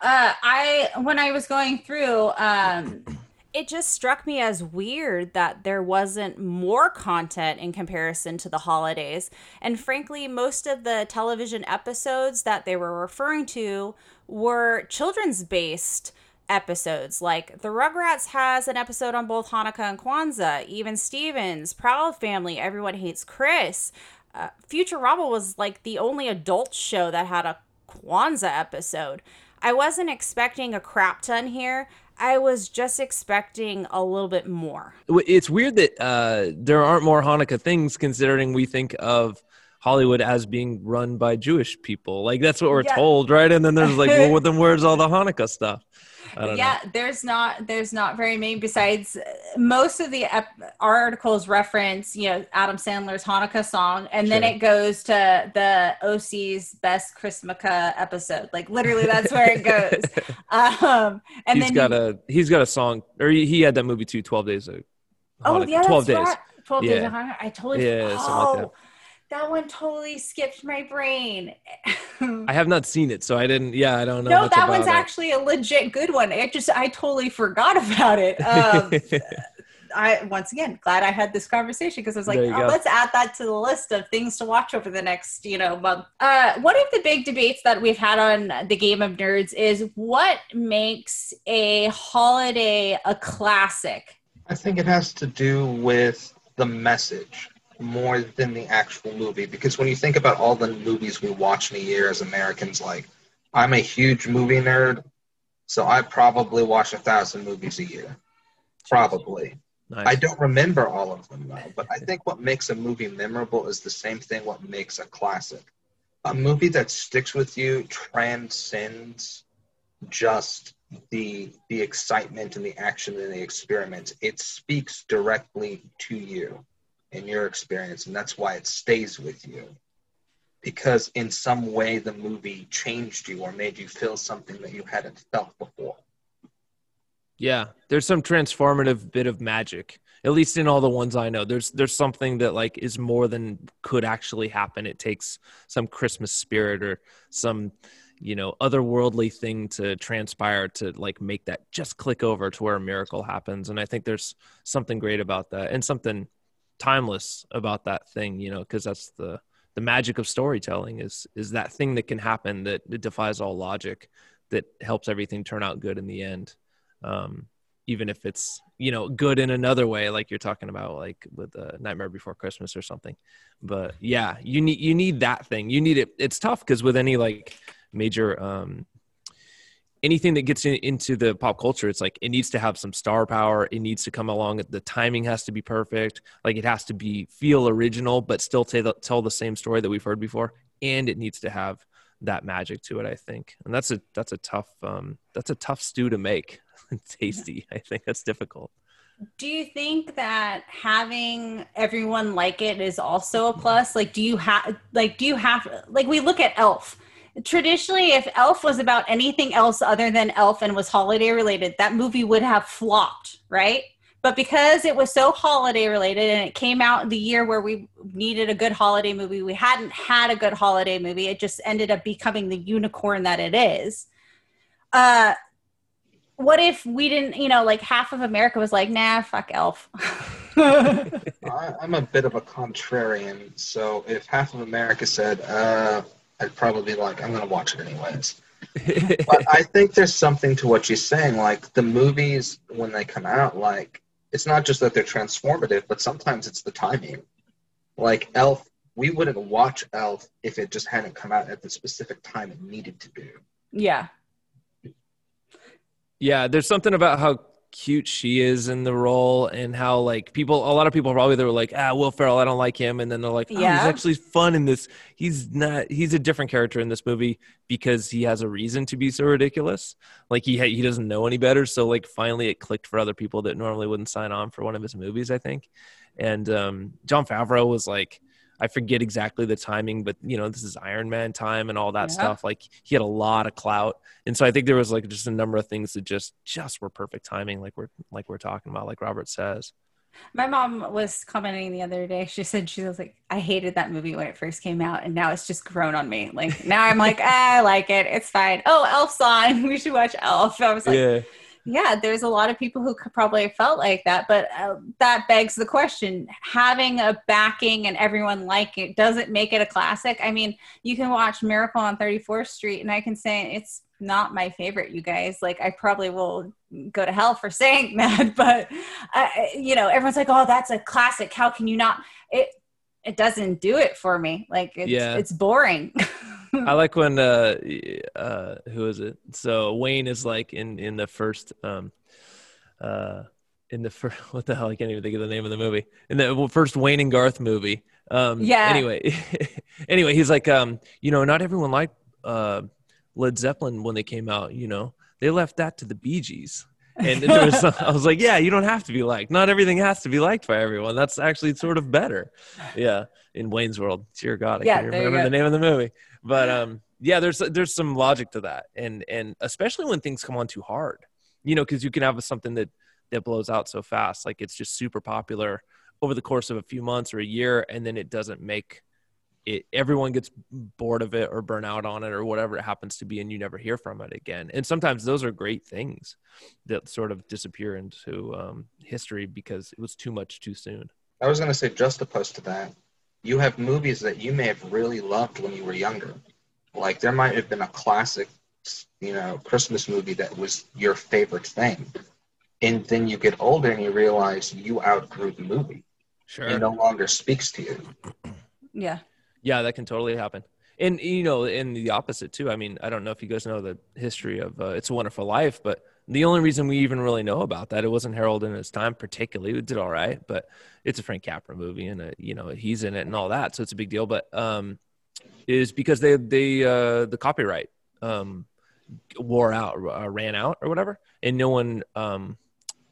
Uh, I, when I was going through, um, it just struck me as weird that there wasn't more content in comparison to the holidays. And frankly, most of the television episodes that they were referring to were children's based episodes. Like the Rugrats has an episode on both Hanukkah and Kwanzaa, even Stevens, Proud Family, Everyone Hates Chris. Uh, Futurama was like the only adult show that had a Kwanzaa episode. I wasn't expecting a crap ton here. I was just expecting a little bit more. It's weird that uh, there aren't more Hanukkah things, considering we think of Hollywood as being run by Jewish people. Like, that's what we're yeah. told, right? And then there's like, well, then where's all the Hanukkah stuff? I don't yeah, know. there's not there's not very many. Besides, most of the ep- articles reference, you know, Adam Sandler's Hanukkah song, and sure. then it goes to the O C's Best Christmaka episode. Like literally, that's where it goes. Um, and he's then got he, a he's got a song, or he, he had that movie too, Twelve Days of Hanukkah. Oh yeah, Twelve Days, right. Twelve yeah. Days of Hanukkah. I totally yeah, oh. Like that. That one totally skipped my brain. I have not seen it, so I didn't, yeah, I don't know. No, that one's it. actually a legit good one. It just, I totally forgot about it. Um, I, once again, glad I had this conversation, because I was like, oh, go. let's add that to the list of things to watch over the next, you know, month. Uh, one of the big debates that we've had on the Game of Nerds is what makes a holiday a classic? I think it has to do with the message more than the actual movie, because when you think about all the movies we watch in a year as Americans, like I'm a huge movie nerd, so I probably watch a thousand movies a year, probably. Nice. I don't remember all of them though, but I think what makes a movie memorable is the same thing what makes a classic. A movie that sticks with you transcends just the the excitement and the action and the experiment. It speaks directly to you in your experience, and that's why it stays with you, because in some way the movie changed you or made you feel something that you hadn't felt before. Yeah, there's some transformative bit of magic, at least in all the ones I know. There's there's something that like is more than could actually happen. It takes some Christmas spirit or some, you know, otherworldly thing to transpire to like make that just click over to where a miracle happens. And I think there's something great about that, and something timeless about that thing, you know, because that's the the magic of storytelling is is that thing that can happen that, that defies all logic, that helps everything turn out good in the end. Um, even if it's, you know, good in another way, like you're talking about, like with uh, Nightmare Before Christmas or something. But yeah, you need, you need that thing. You need it. It's tough because with any like major, um, anything that gets in, into the pop culture, it's like, it needs to have some star power. It needs to come along. The timing has to be perfect. Like it has to be feel original, but still t- tell the same story that we've heard before. And it needs to have that magic to it, I think. And that's a, that's a tough, um, that's a tough stew to make. Tasty. I think that's difficult. Do you think that having everyone like it is also a plus? Like, do you have, like, do you have, like, we look at Elf. Traditionally, if Elf was about anything else other than Elf and was holiday related, that movie would have flopped, right? But because it was so holiday related and it came out in the year where we needed a good holiday movie, we hadn't had a good holiday movie. It just ended up becoming the unicorn that it is. Uh, What if we didn't, you know, like half of America was like, nah, fuck Elf. I, I'm a bit of a contrarian. So if half of America said, uh, I'd probably be like, I'm going to watch it anyways. But I think there's something to what she's saying. Like the movies, when they come out, like it's not just that they're transformative, but sometimes it's the timing. Like Elf, we wouldn't watch Elf if it just hadn't come out at the specific time it needed to do. Yeah. Yeah, there's something about how cute she is in the role and how like people, a lot of people probably they were like, ah, Will Ferrell, I don't like him. And then they're like, oh, yeah. He's actually fun in this. He's not, he's a different character in this movie because he has a reason to be so ridiculous. Like he ha- he doesn't know any better. So like finally it clicked for other people that normally wouldn't sign on for one of his movies, I think. And um, Jon Favreau was like, I forget exactly the timing, but you know, this is Iron Man time and all that yeah. stuff. Like he had a lot of clout. And so I think there was like just a number of things that just, just were perfect timing. Like we're, like we're talking about, like Robert says. My mom was commenting the other day. She said, she was like, I hated that movie when it first came out. And now it's just grown on me. Like now I'm like, ah, I like it. It's fine. Oh, Elf's on. We should watch Elf. I was like, yeah. Yeah, there's a lot of people who could probably felt like that, but uh, that begs the question. Having a backing and everyone like it, does it make it a classic? I mean, you can watch Miracle on thirty-fourth street and I can say it's not my favorite, you guys. Like, I probably will go to hell for saying that, but, uh, you know, everyone's like, oh, that's a classic. How can you not? It it doesn't do it for me. Like, it's, yeah. it's boring. I like when, uh, uh, who is it? So Wayne is like in, in the first, um, uh, in the first, what the hell? I can't even think of the name of the movie. In the first Wayne and Garth movie. Um, yeah. Anyway, anyway, he's like, um, you know, not everyone liked uh, Led Zeppelin when they came out, you know, they left that to the Bee Gees. And there was some, I was like, yeah, you don't have to be liked. Not everything has to be liked by everyone. That's actually sort of better. Yeah. In Wayne's World. Dear God, I yeah, can't remember the name of the movie. But um, yeah, there's there's some logic to that. And and especially when things come on too hard, you know, because you can have something that, that blows out so fast. Like it's just super popular over the course of a few months or a year. And then it doesn't make it. Everyone gets bored of it or burn out on it or whatever it happens to be. And you never hear from it again. And sometimes those are great things that sort of disappear into um, history because it was too much too soon. I was going to say just opposed to that. You have movies that you may have really loved when you were younger. Like there might have been a classic, you know, Christmas movie that was your favorite thing. And then you get older and you realize you outgrew the movie. Sure. It no longer speaks to you. Yeah. Yeah, that can totally happen. And, you know, and the opposite too. I mean, I don't know if you guys know the history of uh, It's a Wonderful Life, but the only reason we even really know about that, it wasn't heralded in its time particularly. It did all right, but it's a Frank Capra movie and, a, you know, he's in it and all that. So it's a big deal, but um, is because they, they uh, the copyright um, wore out, uh, ran out or whatever. And no one, um,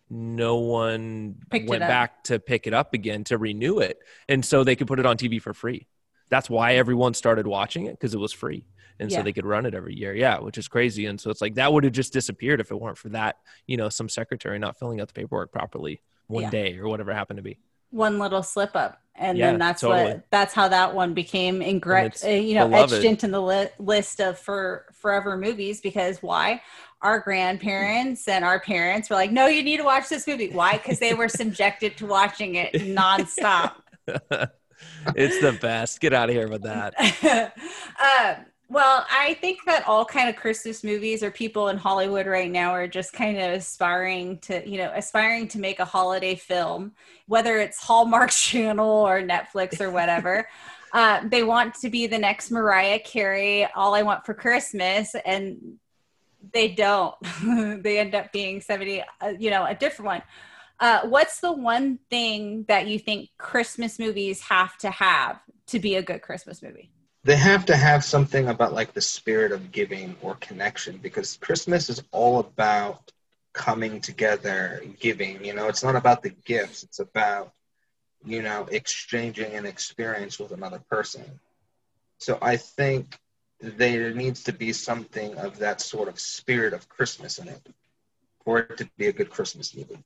no one Picked went back to pick it up again to renew it. And so they could put it on T V for free. That's why everyone started watching it because it was free. And yeah. so they could run it every year. Yeah, which is crazy. And so it's like that would have just disappeared if it weren't for that, you know, some secretary not filling out the paperwork properly one yeah. day or whatever happened to be. One little slip up. And yeah, then that's totally. what that's how that one became ingre- uh, you know, beloved. etched into the li- list of for forever movies because why? Our grandparents and our parents were like, no, you need to watch this movie. Why? Because they were subjected to watching it nonstop. It's the best. Get out of here with that. uh, well, I think that all kind of Christmas movies or people in Hollywood right now are just kind of aspiring to, you know, aspiring to make a holiday film, whether it's Hallmark Channel or Netflix or whatever. Uh, they want to be the next Mariah Carey, All I Want for Christmas, and they don't. They end up being somebody, uh, you know, a different one. Uh, what's the one thing that you think Christmas movies have to have to be a good Christmas movie? They have to have something about like the spirit of giving or connection, because Christmas is all about coming together and giving. You know, it's not about the gifts. It's about, you know, exchanging an experience with another person. So I think there needs to be something of that sort of spirit of Christmas in it for it to be a good Christmas movie.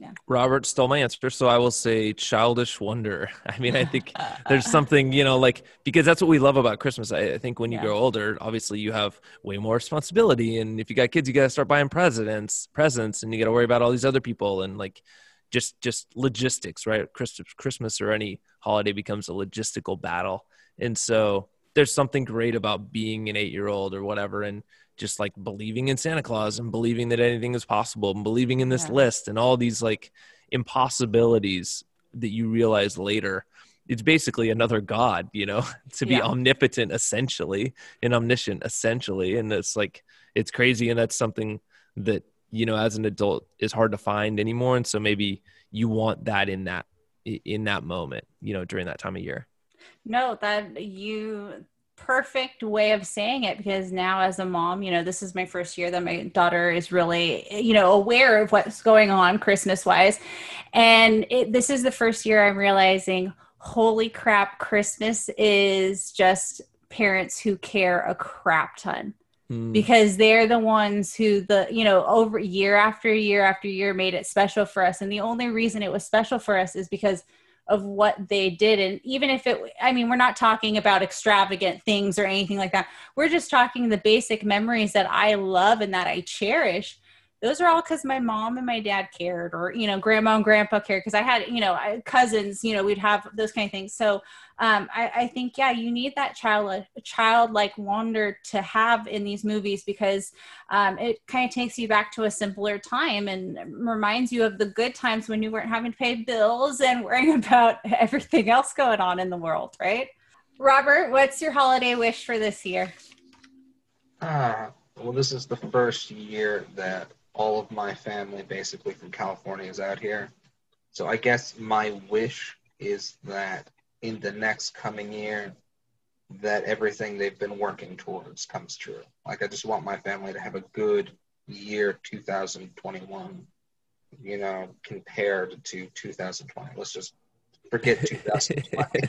Yeah. Robert stole my answer, so I will say childish wonder. I mean, I think there's something, you know, like, because that's what we love about Christmas. I, I think when you yeah. grow older, obviously you have way more responsibility. And if you got kids, you got to start buying presents, presents, and you got to worry about all these other people. And like, Just, just logistics, right? Christmas, Christmas or any holiday becomes a logistical battle, and so there's something great about being an eight-year-old or whatever, and just like believing in Santa Claus and believing that anything is possible, and believing in this yeah. list and all these like impossibilities that you realize later. It's basically another god, you know, to be yeah. omnipotent essentially and omniscient essentially, and it's like it's crazy, and that's something that, you know, as an adult is hard to find anymore. And so maybe you want that in that, in that moment, you know, during that time of year. No, that you perfect way of saying it, because now as a mom, you know, this is my first year that my daughter is really, you know, aware of what's going on Christmas wise. And it, this is the first year I'm realizing, holy crap, Christmas is just parents who care a crap ton. Because they're the ones who the, you know, over year after year after year made it special for us. And the only reason it was special for us is because of what they did. And even if it, I mean, we're not talking about extravagant things or anything like that. We're just talking the basic memories that I love and that I cherish. Those are all because my mom and my dad cared, or, you know, grandma and grandpa cared, because I had, you know, I, cousins, you know, we'd have those kind of things. So um, I, I think, yeah, you need that child, childlike wonder to have in these movies, because um, it kind of takes you back to a simpler time and reminds you of the good times when you weren't having to pay bills and worrying about everything else going on in the world, right? Robert, what's your holiday wish for this year? Uh, well, this is the first year that all of my family basically from California is out here. So I guess my wish is that in the next coming year, that everything they've been working towards comes true. Like, I just want my family to have a good year two thousand twenty-one, you know, compared to two thousand twenty. Let's just forget two thousand twenty.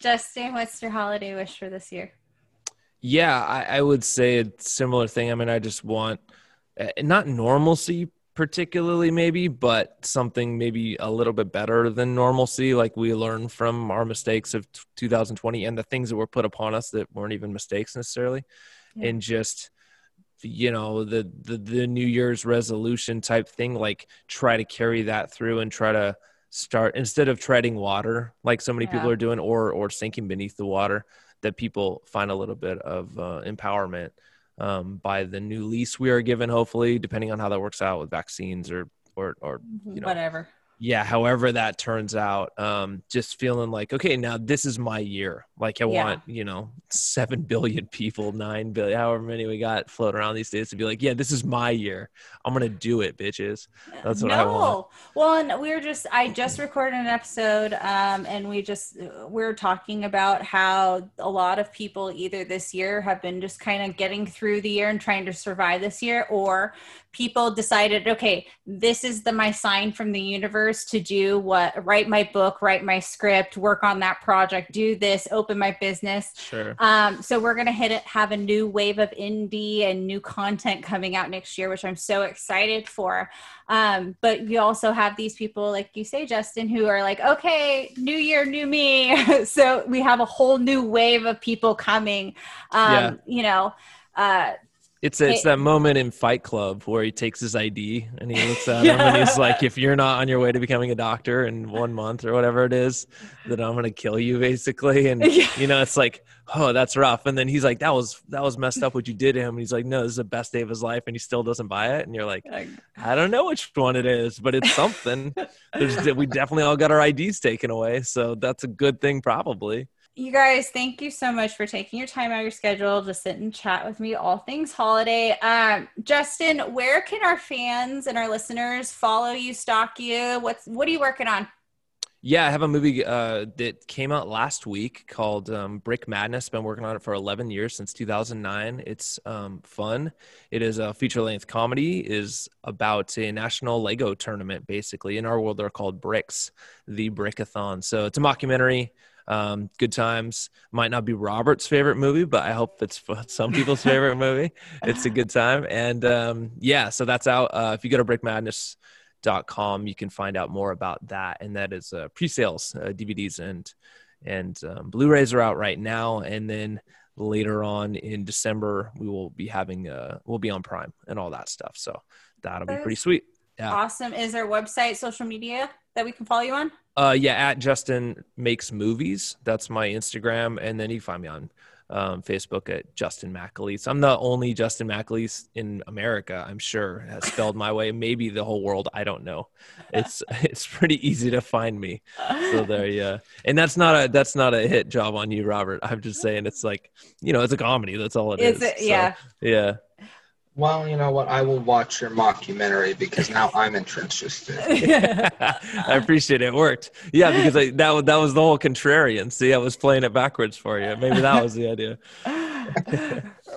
Justin, what's your holiday wish for this year? Yeah, I, I would say a similar thing. I mean, I just want uh, not normalcy particularly maybe, but something maybe a little bit better than normalcy. Like, we learn from our mistakes of t- two thousand twenty and the things that were put upon us that weren't even mistakes necessarily. Yeah. And just, you know, the, the, the New Year's resolution type thing, like try to carry that through and try to start instead of treading water, like so many yeah. people are doing, or, or sinking beneath the water, that people find a little bit of uh, empowerment um, by the new lease we are given, hopefully, depending on how that works out with vaccines or, or, or you know, whatever. Yeah. However that turns out, um, just feeling like, okay, now this is my year. Like, I yeah. want, you know, seven billion people, nine billion, however many we got floating around these days, to be like, yeah, this is my year. I'm going to do it, bitches. That's what no. I want. Well, and we were just, I just recorded an episode um, and we just, we we're talking about how a lot of people either this year have been just kind of getting through the year and trying to survive this year, or people decided, okay, this is the, my sign from the universe to do what, write my book, write my script, work on that project, do this, open my business. Sure. Um, so we're going to hit it, have a new wave of indie and new content coming out next year, which I'm so excited for. Um, but you also have these people, like you say, Justin, who are like, okay, new year, new me. So we have a whole new wave of people coming, um, yeah. you know, uh, It's a, it's that moment in Fight Club where he takes his I D and he looks at yeah. him and he's like, if you're not on your way to becoming a doctor in one month or whatever it is, then I'm going to kill you, basically. And, yeah. you know, it's like, oh, that's rough. And then he's like, that was that was messed up what you did to him. And he's like, no, this is the best day of his life. And he still doesn't buy it. And you're like, I don't know which one it is, but it's something. There's, we definitely all got our I Ds taken away. So that's a good thing, probably. You guys, thank you so much for taking your time out of your schedule to sit and chat with me all things holiday. Um, Justin, where can our fans and our listeners follow you, stalk you? What's What are you working on? Yeah, I have a movie uh, that came out last week called um, Brick Madness. Been working on it for eleven years, since two thousand nine. It's um, fun. It is a feature-length comedy. It is about a national Lego tournament, basically. In our world, they're called bricks, the Brickathon. So it's a mockumentary. Um, good times. Might not be Robert's favorite movie, but I hope it's some people's favorite movie. It's a good time. And um, yeah, so that's out. Uh, if you go to brick madness dot com, you can find out more about that. And that is uh, pre-sales, uh, D V Ds and, and um, Blu-rays are out right now. And then later on in December, we will be having, uh, we'll be on Prime and all that stuff. So that'll be pretty sweet. Yeah. Awesome. Is there a website, social media that we can follow you on? Uh, yeah, at Justin Makes Movies. That's my Instagram. And then you can find me on um, Facebook at Justin McAleese. I'm the only Justin McAleese in America, I'm sure, has spelled my way. Maybe the whole world. I don't know. It's it's pretty easy to find me. So there, yeah. And that's not a that's not a hit job on you, Robert. I'm just saying it's like, you know, it's a comedy. That's all it is. Is it? Yeah. So, yeah. Well, you know what? I will watch your mockumentary because now I'm interested. I appreciate it. It worked. Yeah, because I, that, that was the whole contrarian. See, I was playing it backwards for you. Maybe that was the idea.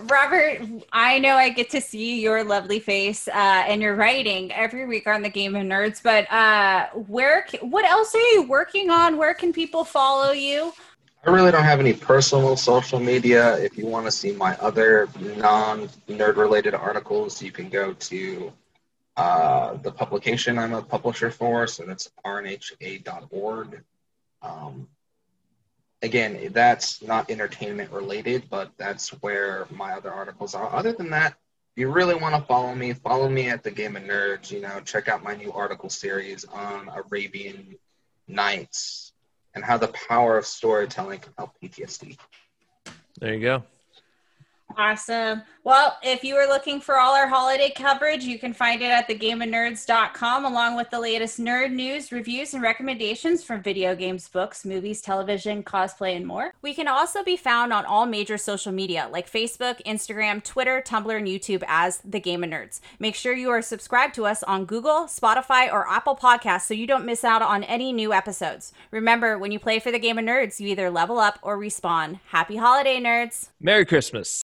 Robert, I know I get to see your lovely face uh, and your writing every week on the Game of Nerds, but uh, where? What else are you working on? Where can people follow you? I really don't have any personal social media. If you want to see my other non-nerd-related articles, you can go to uh, the publication I'm a publisher for, so that's r n h a dot org. Um, again, that's not entertainment-related, but that's where my other articles are. Other than that, if you really want to follow me, follow me at the Game of Nerds. You know, check out my new article series on Arabian Nights and how the power of storytelling can help P T S D. There you go. Awesome. Well, if you are looking for all our holiday coverage, you can find it at the game of nerds dot com, along with the latest nerd news, reviews, and recommendations from video games, books, movies, television, cosplay, and more. We can also be found on all major social media like Facebook, Instagram, Twitter, Tumblr, and YouTube as The Game of Nerds. Make sure you are subscribed to us on Google, Spotify, or Apple Podcasts so you don't miss out on any new episodes. Remember, when you play for The Game of Nerds, you either level up or respawn. Happy holiday, nerds. Merry Christmas.